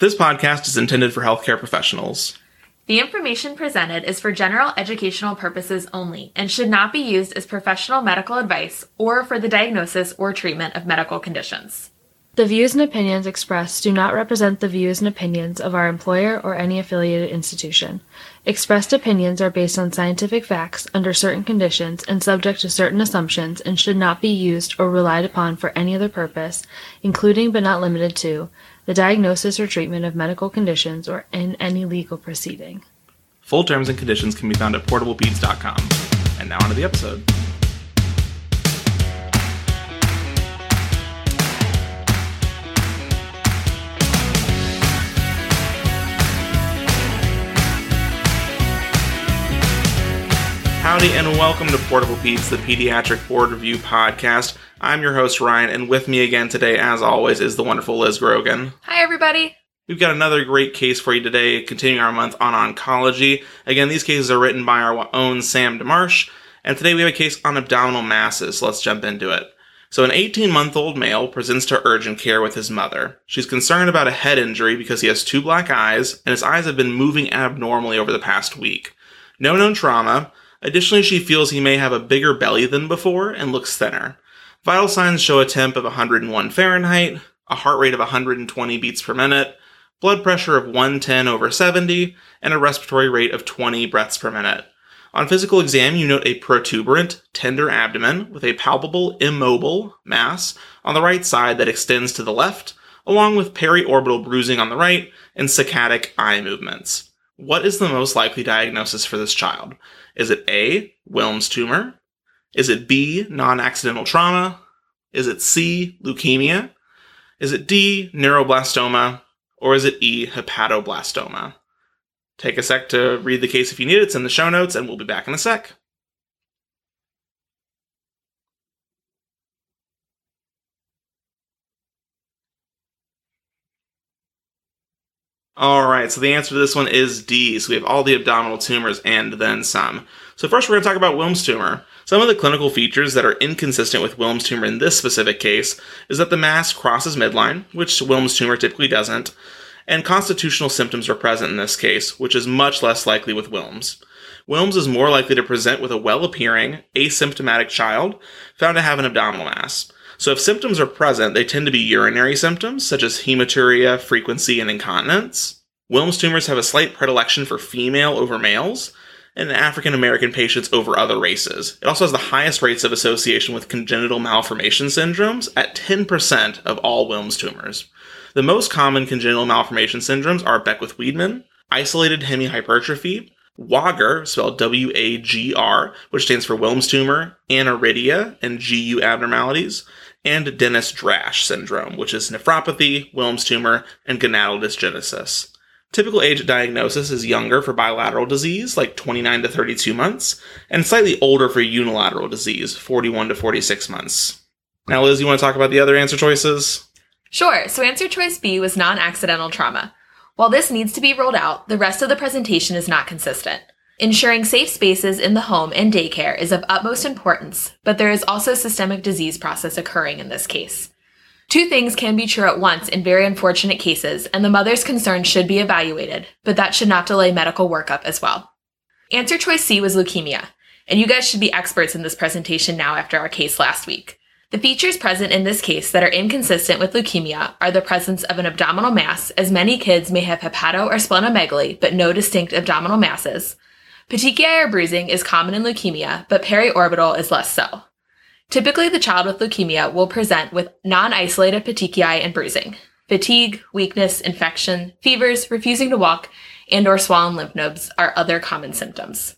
This podcast is intended for healthcare professionals. The information presented is for general educational purposes only and should not be used as professional medical advice or for the diagnosis or treatment of medical conditions. The views and opinions expressed do not represent the views and opinions of our employer or any affiliated institution. Expressed opinions are based on scientific facts under certain conditions and subject to certain assumptions and should not be used or relied upon for any other purpose, including but not limited to the diagnosis or treatment of medical conditions, or in any legal proceeding. Full terms and conditions can be found at portablepeeps.com. And now on to the episode. Howdy and welcome to Portable Peeps, the Pediatric Board Review Podcast. I'm your host, Ryan, and with me again today, as always, is the wonderful Liz Grogan. Hi, everybody. We've got another great case for you today, continuing our month on oncology. Again, these cases are written by our own Sam DeMarsh, and today we have a case on abdominal masses, so let's jump into it. So an 18-month-old male presents to urgent care with his mother. She's concerned about a head injury because he has two black eyes, and his eyes have been moving abnormally over the past week. No known trauma. Additionally, she feels he may have a bigger belly than before and looks thinner. Vital signs show a temp of 101 Fahrenheit, a heart rate of 120 beats per minute, blood pressure of 110 over 70, and a respiratory rate of 20 breaths per minute. On physical exam, you note a protuberant, tender abdomen with a palpable, immobile mass on the right side that extends to the left, along with periorbital bruising on the right and saccadic eye movements. What is the most likely diagnosis for this child? Is it A, Wilms tumor? Is it B, non-accidental trauma? Is it C, leukemia? Is it D, neuroblastoma? Or is it E, hepatoblastoma? Take a sec to read the case if you need it. It's in the show notes, and we'll be back in a sec. All right, so the answer to this one is D. So we have all the abdominal tumors and then some. So first we're going to talk about Wilms tumor. Some of the clinical features that are inconsistent with Wilms tumor in this specific case is that the mass crosses midline, which Wilms tumor typically doesn't, and constitutional symptoms are present in this case, which is much less likely with Wilms. Wilms is more likely to present with a well-appearing, asymptomatic child found to have an abdominal mass. So if symptoms are present, they tend to be urinary symptoms, such as hematuria, frequency, and incontinence. Wilms tumors have a slight predilection for female over males, and African American patients over other races. It also has the highest rates of association with congenital malformation syndromes at 10% of all Wilms tumors. The most common congenital malformation syndromes are Beckwith-Wiedemann, isolated hemihypertrophy, WAGR, spelled W-A-G-R, which stands for Wilms tumor, aniridia, and GU abnormalities, and Denys-Drash syndrome, which is nephropathy, Wilms tumor, and gonadal dysgenesis. Typical age of diagnosis is younger for bilateral disease, like 29 to 32 months, and slightly older for unilateral disease, 41 to 46 months. Now, Liz, you want to talk about the other answer choices? Sure. So answer choice B was non-accidental trauma. While this needs to be ruled out, the rest of the presentation is not consistent. Ensuring safe spaces in the home and daycare is of utmost importance, but there is also a systemic disease process occurring in this case. Two things can be true at once in very unfortunate cases, and the mother's concerns should be evaluated, but that should not delay medical workup as well. Answer choice C was leukemia, and you guys should be experts in this presentation now after our case last week. The features present in this case that are inconsistent with leukemia are the presence of an abdominal mass, as many kids may have hepato or splenomegaly, but no distinct abdominal masses. Petechiae or bruising is common in leukemia, but periorbital is less so. Typically, the child with leukemia will present with non-isolated petechiae and bruising, fatigue, weakness, infection, fevers, refusing to walk, and or swollen lymph nodes are other common symptoms.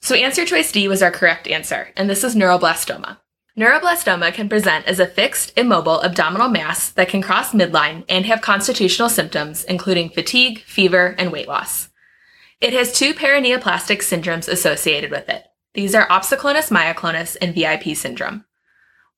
So answer choice D was our correct answer, and this is neuroblastoma. Neuroblastoma can present as a fixed, immobile abdominal mass that can cross midline and have constitutional symptoms, including fatigue, fever, and weight loss. It has two paraneoplastic syndromes associated with it. These are opsoclonus myoclonus and VIP syndrome.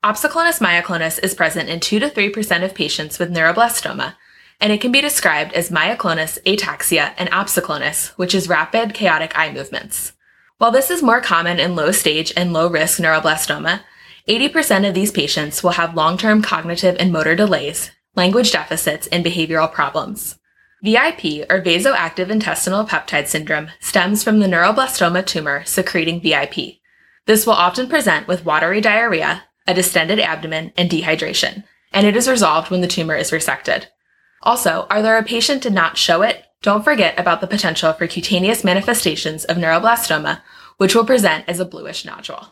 Opsoclonus myoclonus is present in 2 to 3% of patients with neuroblastoma, and it can be described as myoclonus ataxia and opsoclonus, which is rapid, chaotic eye movements. While this is more common in low-stage and low-risk neuroblastoma, 80% of these patients will have long-term cognitive and motor delays, language deficits, and behavioral problems. VIP, or vasoactive intestinal peptide syndrome, stems from the neuroblastoma tumor secreting VIP. This will often present with watery diarrhea, a distended abdomen, and dehydration, and it is resolved when the tumor is resected. Also, although a patient did not show it, don't forget about the potential for cutaneous manifestations of neuroblastoma, which will present as a bluish nodule.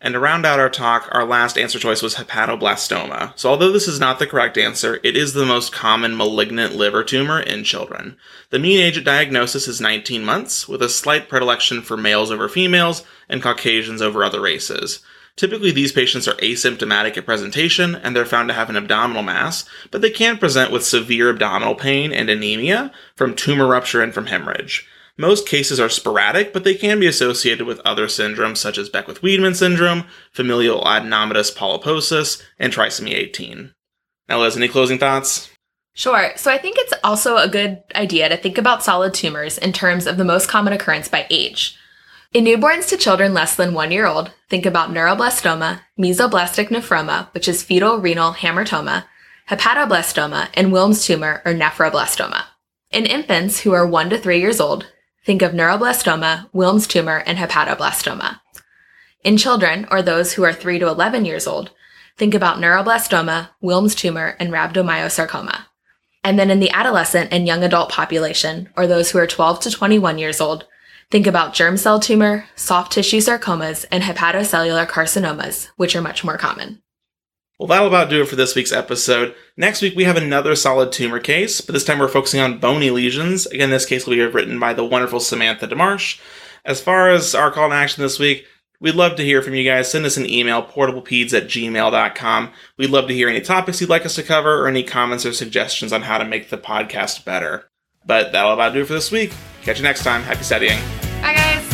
And to round out our talk, our last answer choice was hepatoblastoma. So although this is not the correct answer, it is the most common malignant liver tumor in children. The mean age at diagnosis is 19 months, with a slight predilection for males over females and Caucasians over other races. Typically, these patients are asymptomatic at presentation, and they're found to have an abdominal mass, but they can present with severe abdominal pain and anemia from tumor rupture and from hemorrhage. Most cases are sporadic, but they can be associated with other syndromes such as Beckwith-Wiedemann syndrome, familial adenomatous polyposis, and trisomy 18. Now, Liz, any closing thoughts? Sure. So I think it's also a good idea to think about solid tumors in terms of the most common occurrence by age. In newborns to children less than 1 year old, think about neuroblastoma, mesoblastic nephroma, which is fetal renal hamartoma, hepatoblastoma, and Wilms tumor or nephroblastoma. In infants who are 1 to 3 years old, think of neuroblastoma, Wilms tumor, and hepatoblastoma. In children, or those who are 3 to 11 years old, think about neuroblastoma, Wilms tumor, and rhabdomyosarcoma. And then in the adolescent and young adult population, or those who are 12 to 21 years old, think about germ cell tumor, soft tissue sarcomas, and hepatocellular carcinomas, which are much more common. Well, that'll about do it for this week's episode. Next week, we have another solid tumor case, but this time we're focusing on bony lesions. Again, this case will be written by the wonderful Samantha DeMarsh. As far as our call to action this week, we'd love to hear from you guys. Send us an email, portablepeeds@gmail.com. We'd love to hear any topics you'd like us to cover or any comments or suggestions on how to make the podcast better. But that'll about do it for this week. Catch you next time. Happy studying. Bye, guys.